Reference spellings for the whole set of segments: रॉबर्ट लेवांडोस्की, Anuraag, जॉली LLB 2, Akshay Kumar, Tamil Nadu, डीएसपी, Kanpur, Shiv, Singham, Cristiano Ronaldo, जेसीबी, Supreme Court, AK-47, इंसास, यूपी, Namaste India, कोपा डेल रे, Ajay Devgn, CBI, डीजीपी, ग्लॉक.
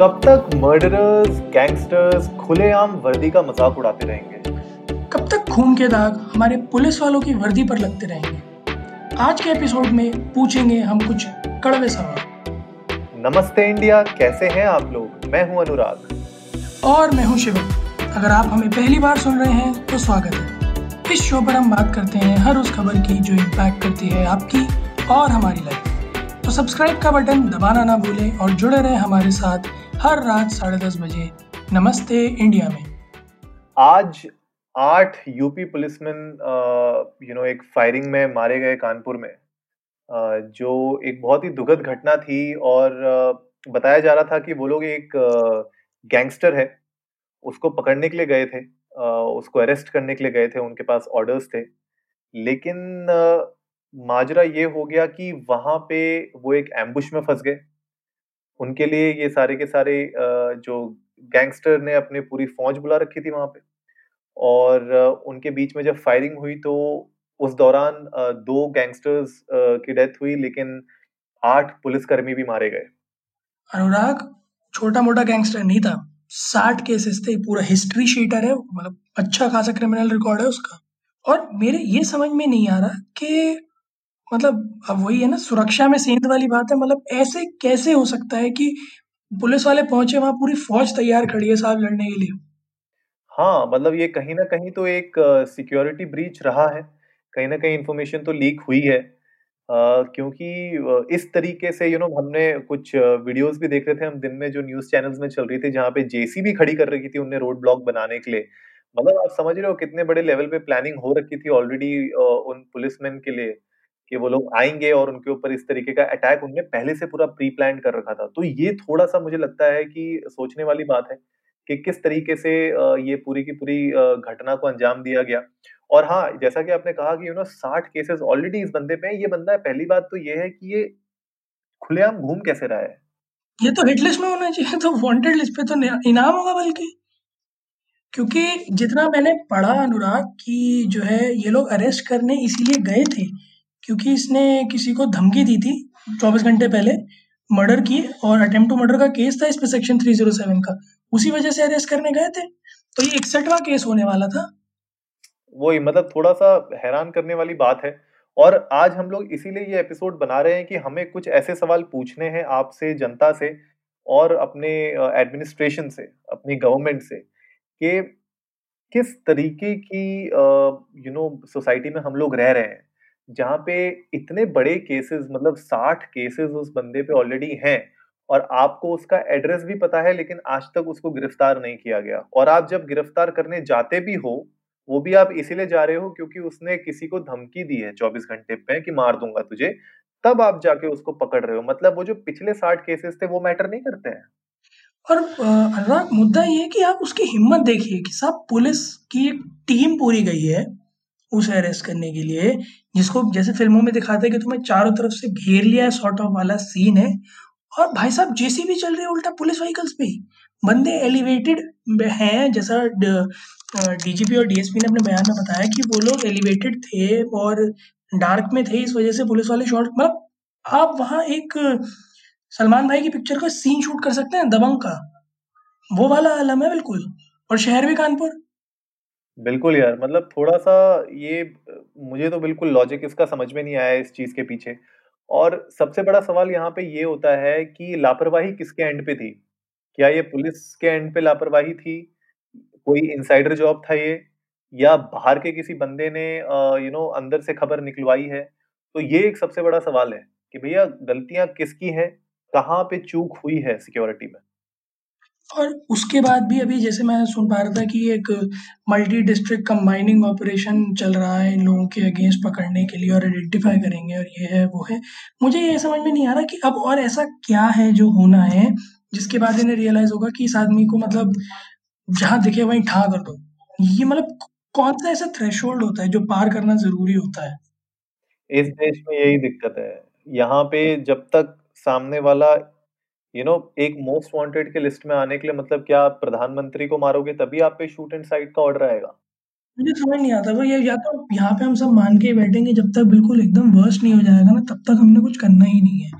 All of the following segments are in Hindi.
कब तक मर्डरर्स गैंगस्टर्स खुलेआम वर्दी का मजाक उड़ाते रहेंगे? कब तक खून के दाग हमारे पुलिस वालों की वर्दी पर लगते रहेंगे? आज के एपिसोड में पूछेंगे हम कुछ कड़वे सवाल। नमस्ते इंडिया, कैसे हैं आप लोग? मैं हूं अनुराग। और मैं हूं शिव। अगर आप हमें पहली बार सुन रहे हैं तो स्वागत है। इस शो पर हम बात करते हैं हर उस खबर की जो इम्पैक्ट करती है आपकी और हमारी लाइफ। तो सब्सक्राइब का बटन दबाना ना भूलें और जुड़े रहें हमारे साथ हर रात 10:30 बजे नमस्ते इंडिया में। आज 8 यूपी पुलिसमैन एक फायरिंग में मारे गए कानपुर में, जो एक बहुत ही दुखद घटना थी। और बताया जा रहा था कि वो लोग एक गैंगस्टर है, उसको पकड़ने के लिए गए थे, उसको अरेस्ट करने के लिए गए थे, उनके पास ऑर्डर्स थे। लेकिन माजरा ये हो गया कि वहाँ पे वो एक एम्बुश में फंस गए। उनके लिए ये सारे के सारे जो गैंगस्टर ने अपने पूरी फौज बुला रखी थी वहाँ पे। और उनके बीच में जब फायरिंग हुई तो उस दौरान 2 गैंगस्टर्स की डेथ हुई, लेकिन 8 पुलिसकर्मी भी मारे गए। अनुराग छोटा मोटा गैंगस्टर नहीं था, 60 केसेस थे, पूरा हिस्ट्री शीटर है, मतलब अच्छा खासा क्रिमिनल रिकॉर्ड है उसका। और मेरे ये समझ में नहीं आ रहा कि मतलब अब वही है ना, सुरक्षा में सेंध वाली बात है। मतलब ऐसे कैसे हो सकता है कि पुलिस वाले पहुंचे, वहां पूरी फौज तैयार खड़ी है साहब लड़ने के लिए। हाँ, मतलब ये कहीं ना कहीं तो एक सिक्योरिटी ब्रीच रहा है, कहीं ना कहीं इन्फॉर्मेशन तो लीक हुई है। क्योंकि इस तरीके से हमने कुछ वीडियोस भी देख रहे थे हम दिन में, जो न्यूज़ चैनल्स में चल रही थी, जहाँ पे जेसीबी खड़ी कर रखी थी उनने रोड ब्लॉक बनाने के लिए। मतलब आप समझ रहे हो कितने बड़े लेवल पे प्लानिंग हो रखी थी ऑलरेडी उन पुलिसमैन के लिए कि वो लोग आएंगे और उनके ऊपर इस तरीके का अटैक उनने पहले से पूरा प्री प्लान कर रखा था। तो ये थोड़ा सा मुझे लगता है कि सोचने वाली बात है कि किस तरीके से ये पूरी की पूरी घटना को अंजाम दिया गया। और हाँ, जैसा कि आपने कहा कि 60 केसेस ऑलरेडी इस बंदे पे हैं। ये बंदा पहली बात तो ये है कि ये खुलेआम घूम कैसे रहा है। ये तो हिट लिस्ट में होना चाहिए, तो वांटेड लिस्ट पे तो इनाम होगा बल्कि। क्योंकि जितना मैंने पढ़ा अनुराग कि जो है ये लोग अरेस्ट करने इसीलिए गए थे क्योंकि इसने किसी को धमकी दी थी 24 घंटे पहले मर्डर की, और अटेम्प्ट टू मर्डर का केस था इस पे सेक्शन 307 का, उसी वजह से अरेस्ट करने गए थे। तो ये 61वां केस होने वाला था। वही, मतलब थोड़ा सा हैरान करने वाली बात है। और आज हम लोग इसीलिए ये एपिसोड बना रहे हैं कि हमें कुछ ऐसे सवाल पूछने हैं आपसे, जनता से और अपने एडमिनिस्ट्रेशन से, अपनी गवर्नमेंट से, कि किस तरीके की सोसाइटी में हम लोग रह रहे हैं जहाँ पे इतने बड़े केसेस, मतलब 60 केसेस उस बंदे पे ऑलरेडी हैं और आपको उसका एड्रेस भी पता है, लेकिन आज तक उसको गिरफ्तार नहीं किया गया। और आप जब गिरफ्तार करने जाते भी हो, वो भी आप इसीलिए जा रहे हो क्योंकि उसने किसी को धमकी दी है 24 घंटे पे कि मार दूंगा तुझे, तब आप जाके उसको पकड़ रहे हो। मतलब वो जो पिछले 60 केसेस थे वो मैटर नहीं करते हैं। और अनुराग, मुद्दा ये है कि आप उसकी हिम्मत देखिए कि साहब पुलिस की एक टीम पूरी गई है उसे अरेस्ट करने के लिए, जिसको जैसे फिल्मों में दिखाते हैं कि तुम्हें चारों तरफ से घेर लिया है, सॉर्ट ऑफ वाला सीन है। और भाई साहब जेसीबी चल रही है, उल्टा पुलिस व्हीकल्स पे बंदे एलिवेटेड हैं। जैसा डीजीपी और डीएसपी ने अपने बयान में बताया कि वो लोग एलिवेटेड थे और डार्क में थे, इस वजह से पुलिस वाले शॉट, मतलब आप वहाँ एक सलमान भाई की पिक्चर का सीन शूट कर सकते हैं, दबंग का, वो वाला आलम है बिल्कुल। और शहर भी कानपुर। बिल्कुल यार, मतलब थोड़ा सा ये मुझे तो बिल्कुल लॉजिक इसका समझ में नहीं आया इस चीज के पीछे। और सबसे बड़ा सवाल यहाँ पे ये होता है कि लापरवाही किसके एंड पे थी? क्या ये पुलिस के एंड पे लापरवाही थी, कोई इनसाइडर जॉब था ये, या बाहर के किसी बंदे ने अंदर से खबर निकलवाई है? तो ये एक सबसे बड़ा सवाल है कि भैया गलतियां किसकी है, कहाँ पे चूक हुई है सिक्योरिटी में। और उसके बाद भी अभी जैसे मैं सुन पा रहा था कि एक मल्टी डिस्ट्रिक्ट कंबाइनिंग ऑपरेशन चल रहा है इन लोगों के अगेंस्ट पकड़ने के लिए और आइडेंटिफाई करेंगे और ये है वो है। मुझे ये समझ में नहीं आ रहा कि अब और ऐसा क्या है जो होना है जिसके बाद इन्हें रियलाइज होगा कि इस आदमी को मतलब जहाँ दिखे वहीं ठा कर दो। ये मतलब कौन सा ऐसा थ्रेशोल्ड होता है जो पार करना जरूरी होता है? इस देश में यही दिक्कत है, यहाँ पे जब तक सामने वाला एक मोस्ट वांटेड के लिस्ट में आने के लिए, मतलब क्या आप प्रधानमंत्री को मारोगे तभी आप पे शूट एंड साइड का ऑर्डर आएगा? मुझे समझ नहीं आता वो। या तो यहाँ पे हम सब मान के बैठेंगे जब तक बिल्कुल एकदम वर्स्ट नहीं हो जाएगा ना, तब तक हमने कुछ करना ही नहीं है,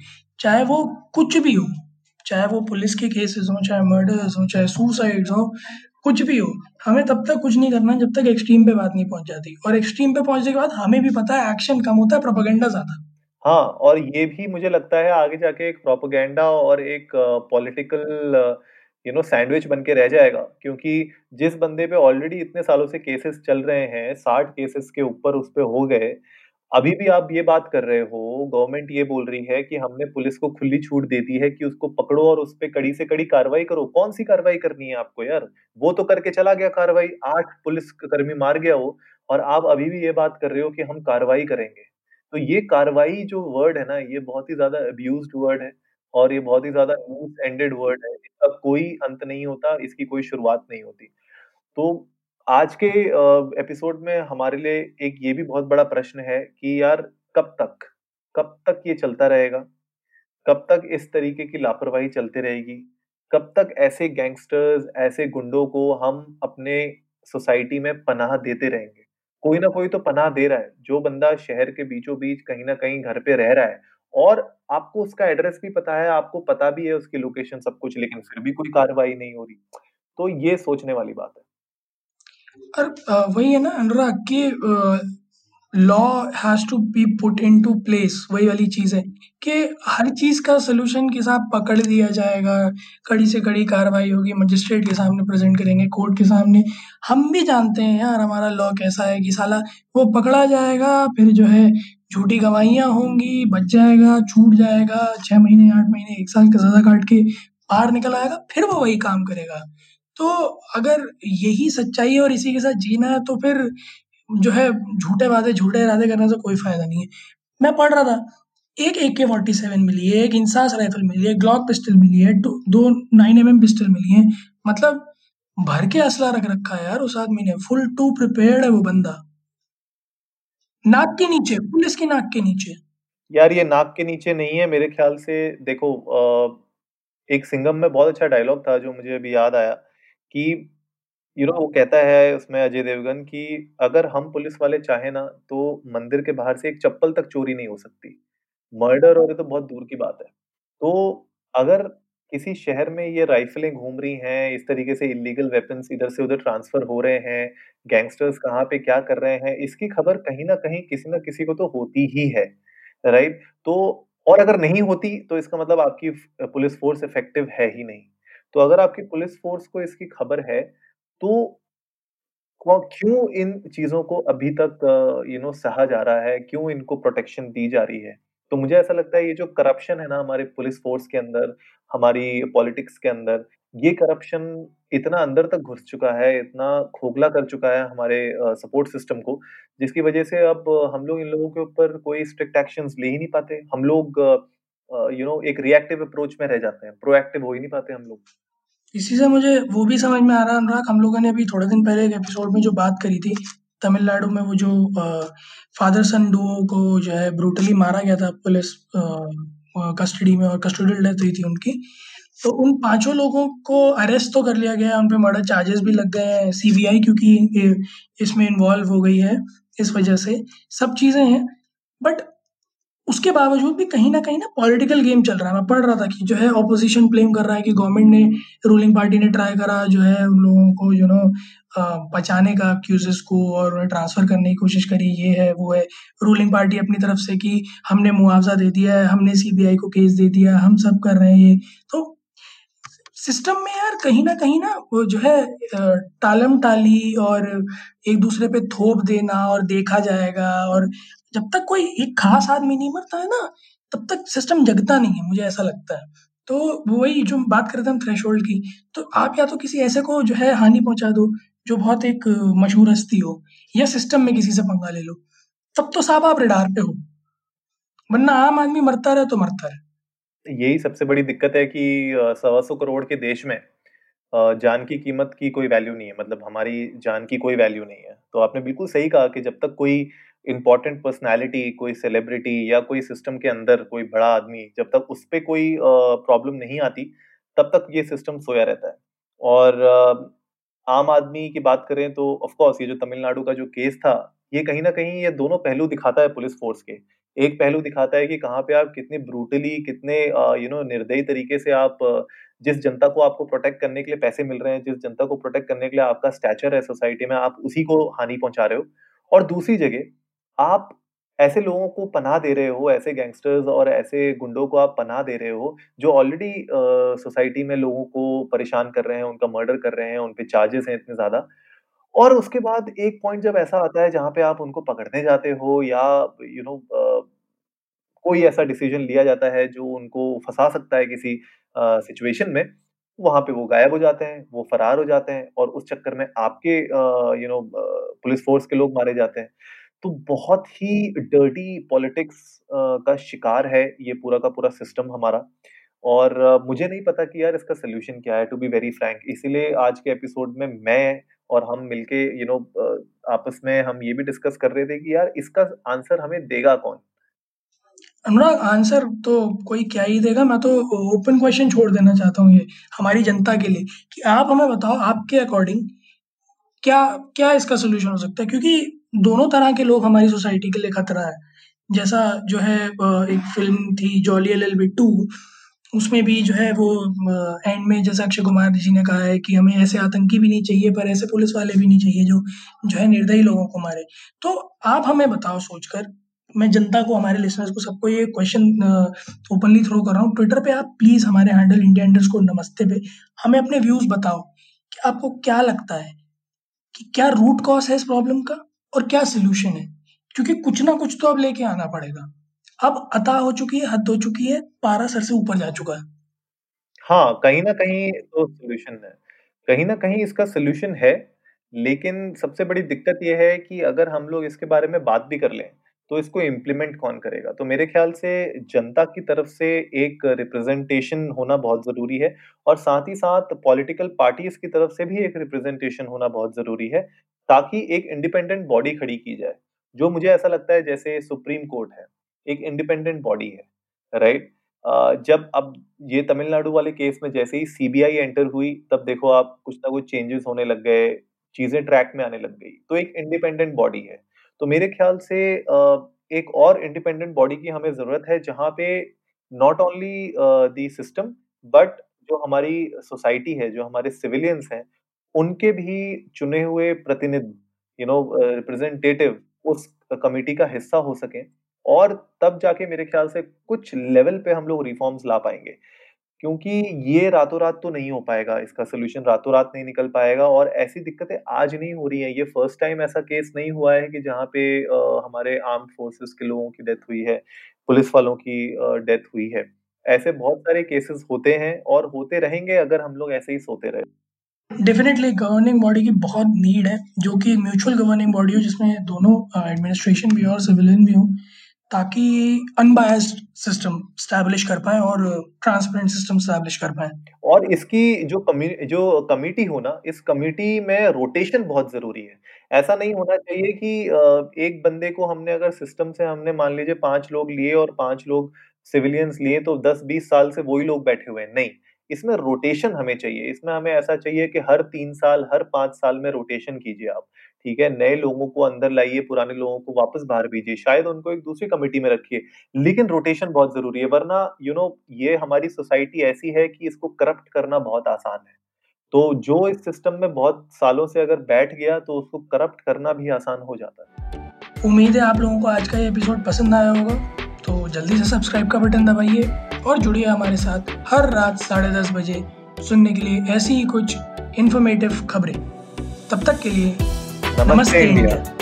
चाहे वो कुछ भी हो, चाहे वो पुलिस के केसेस हों, चाहे मर्डर्स हों, चाहे सुसाइड्स हों, कुछ भी हो, हमें तब तक कुछ नहीं करना जब तक एक्सट्रीम पे बात नहीं पहुंच जाती। और एक्सट्रीम पे पहुंचने के बाद हमें भी पता है एक्शन कम होता है, प्रोपेगेंडा ज्यादा। हाँ, और ये भी मुझे लगता है आगे जाके एक प्रोपेगेंडा और एक पॉलिटिकल सैंडविच बन के रह जाएगा, क्योंकि जिस बंदे पे ऑलरेडी इतने सालों से केसेस चल रहे हैं, 60 केसेस के ऊपर उस पे हो गए, अभी भी आप ये बात कर रहे हो, गवर्नमेंट ये बोल रही है कि हमने पुलिस को खुली छूट दे दी है कि उसको पकड़ो और उस पे कड़ी से कड़ी कार्रवाई करो। कौन सी कार्रवाई करनी है आपको यार? वो तो करके चला गया कार्रवाई, 8 पुलिसकर्मी मार गया वो, और आप अभी भी ये बात कर रहे हो कि हम कार्रवाई करेंगे। तो ये कार्रवाई जो वर्ड है ना, ये बहुत ही ज्यादा अब्यूज्ड वर्ड है और ये बहुत ही ज्यादा लूज एंडेड वर्ड है। इसका कोई अंत नहीं होता, इसकी कोई शुरुआत नहीं होती। तो आज के एपिसोड में हमारे लिए एक ये भी बहुत बड़ा प्रश्न है कि यार कब तक ये चलता रहेगा, कब तक इस तरीके की लापरवाही चलती रहेगी, कब तक ऐसे गैंगस्टर्स, ऐसे गुंडों को हम अपने सोसाइटी में पनाह देते रहेंगे। कोई ना कोई तो पनाह दे रहा है। जो बंदा शहर के बीचों बीच कहीं ना कहीं घर पे रह रहा है और आपको उसका एड्रेस भी पता है, आपको पता भी है उसकी लोकेशन, सब कुछ, लेकिन फिर भी कोई कार्रवाई नहीं हो रही, तो ये सोचने वाली बात है। और वही है ना अनुराग कि law has to be put into place, वही वाली चीज़ है कि हर चीज़ का सलूशन के साथ पकड़ दिया जाएगा, कड़ी से कड़ी कार्रवाई होगी, मजिस्ट्रेट के सामने प्रेजेंट करेंगे, कोर्ट के सामने। हम भी जानते हैं यार हमारा लॉ कैसा है कि साला वो पकड़ा जाएगा, फिर जो है झूठी गवाहियाँ होंगी, बच जाएगा, छूट जाएगा, 6 महीने 8 महीने 1 साल का सजा काट के बाहर निकल आएगा, फिर वो वही काम करेगा। तो अगर यही सच्चाई है और इसी के साथ जीना है तो फिर जो है झूठे वादे झूठे इरादे करने से कोई फायदा नहीं है। मैं पढ़ रहा था, एक AK-47 मिली है, एक इंसास राइफल मिली है, ग्लॉक पिस्टल मिली है, 2 9mm पिस्टल मिली है। मतलब भर के असला रख रखा है यार उस आदमी ने, फुल टू प्रिपेयर्ड है वो बंदा। नाक के नीचे, पुलिस की नाक के नीचे। यार ये नाक के नीचे नहीं है मेरे ख्याल से। देखो एक सिंघम में बहुत अच्छा डायलॉग था जो मुझे अभी याद आया कि वो कहता है उसमें अजय देवगन कि अगर हम पुलिस वाले चाहे ना तो मंदिर के बाहर से एक चप्पल तक चोरी नहीं हो सकती। मर्डर और ये तो बहुत दूर की बात है। तो अगर किसी शहर में ये राइफलें घूम रही हैं, इस तरीके से इलीगल वेपन्स इधर से उधर ट्रांसफर हो रहे हैं, गैंगस्टर्स कहाँ पे क्या कर रहे हैं, इसकी खबर कहीं ना किसी को तो होती ही है, राइट? तो और अगर नहीं होती तो इसका मतलब आपकी पुलिस फोर्स इफेक्टिव है ही नहीं। तो अगर आपकी पुलिस फोर्स को इसकी खबर है तो क्यों इन चीजों को अभी तक सहा जा रहा है, क्यों इनको प्रोटेक्शन दी जा रही है? तो मुझे ऐसा लगता है ये जो करप्शन है ना हमारे पुलिस फोर्स के अंदर, हमारी पॉलिटिक्स के अंदर, ये करप्शन इतना अंदर तक घुस चुका है, इतना खोखला कर चुका है हमारे सपोर्ट सिस्टम को, जिसकी वजह से अब हम लोग इन लोगों के ऊपर कोई स्ट्रिक्ट एक्शन ले ही नहीं पाते। हम लोग एक रिएक्टिव अप्रोच में रह जाते हैं, प्रोएक्टिव हो ही नहीं पाते हम लोग। इसी से मुझे वो भी समझ में आ रहा है अनुराग, हम लोगों ने अभी थोड़े दिन पहले एक एपिसोड में जो बात करी थी तमिलनाडु में, वो जो फादर सन डुओ को जो है ब्रूटली मारा गया था पुलिस कस्टडी में और कस्टोडियल डेथ हुई थी उनकी, तो उन 5 लोगों को अरेस्ट तो कर लिया गया, उन पे मर्डर चार्जेस भी लग गए हैं, CBI क्योंकि इसमें इन्वॉल्व हो गई है, इस वजह से सब चीज़ें हैं। बट उसके बावजूद भी कहीं ना पॉलिटिकल गेम चल रहा है। मैं पढ़ रहा था कि जो है ऑपोजिशन ब्लेम कर रहा है कि गवर्नमेंट ने, रूलिंग पार्टी ने ट्राई करा जो है उन लोगों को बचाने का, एक्यूजेस को, और उन्हें ट्रांसफर करने की कोशिश करी, ये है वो है। रूलिंग पार्टी अपनी तरफ से कि हमने मुआवजा दे दिया है, हमने CBI को केस दे दिया, हम सब कर रहे हैं ये। तो सिस्टम में यार कहीं ना वो जो है टालम टाली और एक दूसरे पे थोप देना और देखा जाएगा, और जब तक कोई एक खास आदमी नहीं मरता है ना तब तक सिस्टम जगता नहीं है, मुझे ऐसा लगता है। तो वही जो बात करते हैं हम थ्रेशोल्ड की, तो आप या तो किसी ऐसे को जो है हानि पहुंचा दो जो बहुत एक मशहूर हस्ती हो, या सिस्टम में किसी से पंगा ले लो, तब तो साहब आप रडार पे हो, वरना आम आदमी मरता रहे तो मरता रहे। यही सबसे बड़ी दिक्कत है कि 125 करोड़ के देश में जान की कीमत की कोई वैल्यू नहीं है, मतलब हमारी जान की कोई वैल्यू नहीं है। तो आपने बिल्कुल सही कहा कि जब तक कोई इम्पॉर्टेंट पर्सनालिटी, कोई सेलिब्रिटी या कोई सिस्टम के अंदर कोई बड़ा आदमी, जब तक उस पर कोई प्रॉब्लम नहीं आती तब तक ये सिस्टम सोया रहता है। और आम आदमी की बात करें तो ऑफकोर्स ये जो तमिलनाडु का जो केस था, ये कहीं ना कहीं ये दोनों पहलू दिखाता है पुलिस फोर्स के एक पहलू दिखाता है कि कहाँ पे आप कितने ब्रूटली, कितने निर्दयी तरीके से आप जिस जनता को आपको प्रोटेक्ट करने के लिए पैसे मिल रहे हैं, जिस जनता को प्रोटेक्ट करने के लिए आपका स्टैचर है सोसाइटी में, आप उसी को हानि पहुंचा रहे हो। और दूसरी जगह आप ऐसे लोगों को पनाह दे रहे हो, ऐसे गैंगस्टर्स और ऐसे गुंडों को आप पनाह दे रहे हो जो ऑलरेडी सोसाइटी में लोगों को परेशान कर रहे हैं, उनका मर्डर कर रहे हैं, उन पे चार्जेस हैं इतने ज़्यादा। और उसके बाद एक पॉइंट जब ऐसा आता है जहाँ पे आप उनको पकड़ने जाते हो या कोई ऐसा डिसीजन लिया जाता है जो उनको फंसा सकता है किसी सिचुएशन में, वहाँ पे वो गायब हो जाते हैं, वो फरार हो जाते हैं और उस चक्कर में आपके पुलिस फोर्स के लोग मारे जाते हैं। तो बहुत ही डर्टी पॉलिटिक्स का शिकार है ये पूरा का पूरा सिस्टम हमारा। और मुझे नहीं पता कि यार इसका सोल्यूशन क्या है, टू बी वेरी फ्रैंक। इसीलिए आज के एपिसोड में मैं और हम मिलके आपस में हम ये भी डिस्कस कर रहे थे कि यार इसका आंसर हमें देगा कौन। अनुराग, आंसर तो कोई क्या ही देगा। मैं तो ओपन क्वेश्चन छोड़ देना चाहता हूँ ये हमारी जनता के लिए कि आप हमें बताओ, आपके अकॉर्डिंग क्या क्या इसका सोल्यूशन हो सकता है, क्योंकि दोनों तरह के लोग हमारी सोसाइटी के लिए खतरा है। जैसा जो है एक फिल्म थी जॉली LLB 2, उसमें भी जो है वो एंड में जैसा अक्षय कुमार जी ने कहा है कि हमें ऐसे आतंकी भी नहीं चाहिए पर ऐसे पुलिस वाले भी नहीं चाहिए जो है निर्दयी लोगों को मारे। तो आप हमें बताओ सोचकर, मैं जनता को, हमारे लिसनर्स को, सबको ये क्वेश्चन ओपनली थ्रो कर रहा हूँ। ट्विटर पे आप प्लीज हमारे हैंडल india_namaste पे हमें अपने व्यूज बताओ कि आपको क्या लगता है कि क्या रूट कॉज है इस प्रॉब्लम का और क्या सोल्यूशन है, क्योंकि कुछ ना कुछ तो अब लेके आना पड़ेगा। अब अता हो चुकी है, हद हो चुकी है, पारा सर से ऊपर जा चुका है। हाँ, कहीं ना कहीं तो सोल्यूशन है, कहीं ना कहीं इसका सोल्यूशन है। लेकिन सबसे बड़ी दिक्कत यह है कि अगर हम लोग इसके बारे में बात भी कर लें तो इसको इम्प्लीमेंट कौन करेगा। तो मेरे ख्याल से जनता की तरफ से एक रिप्रेजेंटेशन होना बहुत ज़रूरी है और साथ ही साथ पॉलिटिकल पार्टीज की तरफ से भी एक रिप्रेजेंटेशन होना बहुत ज़रूरी है, ताकि एक इंडिपेंडेंट बॉडी खड़ी की जाए। जो मुझे ऐसा लगता है जैसे सुप्रीम कोर्ट है, एक इंडिपेंडेंट बॉडी है, राइट। जब अब ये तमिलनाडु वाले केस में जैसे ही CBI एंटर हुई, तब देखो आप कुछ ना कुछ चेंजेस होने लग गए, चीजें ट्रैक में आने लग गई। तो एक इंडिपेंडेंट बॉडी है, तो मेरे ख्याल से एक और इंडिपेंडेंट बॉडी की हमें जरूरत है जहाँ पे not only the system but जो हमारी सोसाइटी है, जो हमारे सिविलियंस हैं, उनके भी चुने हुए प्रतिनिधि रिप्रेजेंटेटिव उस कमेटी का हिस्सा हो सके। और तब जाके मेरे ख्याल से कुछ लेवल पे हम लोग रिफॉर्म्स ला पाएंगे, क्योंकि ये रातों रात तो नहीं हो पाएगा, इसका सोल्यूशन रातों रात नहीं निकल पाएगा। और ऐसी दिक्कतें आज नहीं हो रही हैं, ये फर्स्ट टाइम ऐसा केस नहीं हुआ है कि जहाँ पे हमारे आर्म्ड फोर्सेस के लोगों की डेथ हुई है, पुलिस वालों की डेथ हुई है। ऐसे बहुत सारे केसेस होते हैं और होते रहेंगे अगर हम लोग ऐसे ही सोते रहे। डेफिनेटली गवर्निंग बॉडी की बहुत नीड है, जो कि म्यूचुअल गवर्निंग बॉडी हो, जिसमें दोनों एडमिनिस्ट्रेशन भी हो और सिविलियन भी हो, ताकि अनबायस्ड सिस्टम स्टैब्लिश कर पाए और ट्रांसपेरेंट सिस्टम स्टैब्लिश कर पाए। और इसकी जो कमेटी हो ना, इस कमेटी में रोटेशन बहुत जरूरी है। ऐसा नहीं होना चाहिए कि एक बंदे को हमने अगर सिस्टम से हमने मान लीजिए 5 लोग लिए और 5 लोग सिविलियंस लिए, तो 10-20 साल से वही लोग बैठे हुए हैं। नहीं, इसमें रोटेशन हमें चाहिए। इसमें हमें ऐसा चाहिए कि हर 3 साल, हर 5 साल में रोटेशन कीजिए आप, ठीक है। नए लोगों को अंदर लाइए, पुराने लोगों को वापस बाहर भेजिए, शायद उनको एक दूसरी कमेटी में रखिए, लेकिन रोटेशन बहुत जरूरी है। वरना ये हमारी सोसाइटी ऐसी है कि इसको करप्ट करना बहुत आसान है। तो जो इस सिस्टम में बहुत सालों से अगर बैठ गया तो उसको करप्ट करना भी आसान हो जाता है। उम्मीद है आप लोगों को आज का ये एपिसोड पसंद आया होगा, तो जल्दी से सब्सक्राइब का बटन दबाइए और जुड़िए हमारे साथ हर रात 10:30 बजे सुनने के लिए ऐसी ही कुछ इन्फॉर्मेटिव खबरें। तब तक के लिए नमस्ते इंडिया।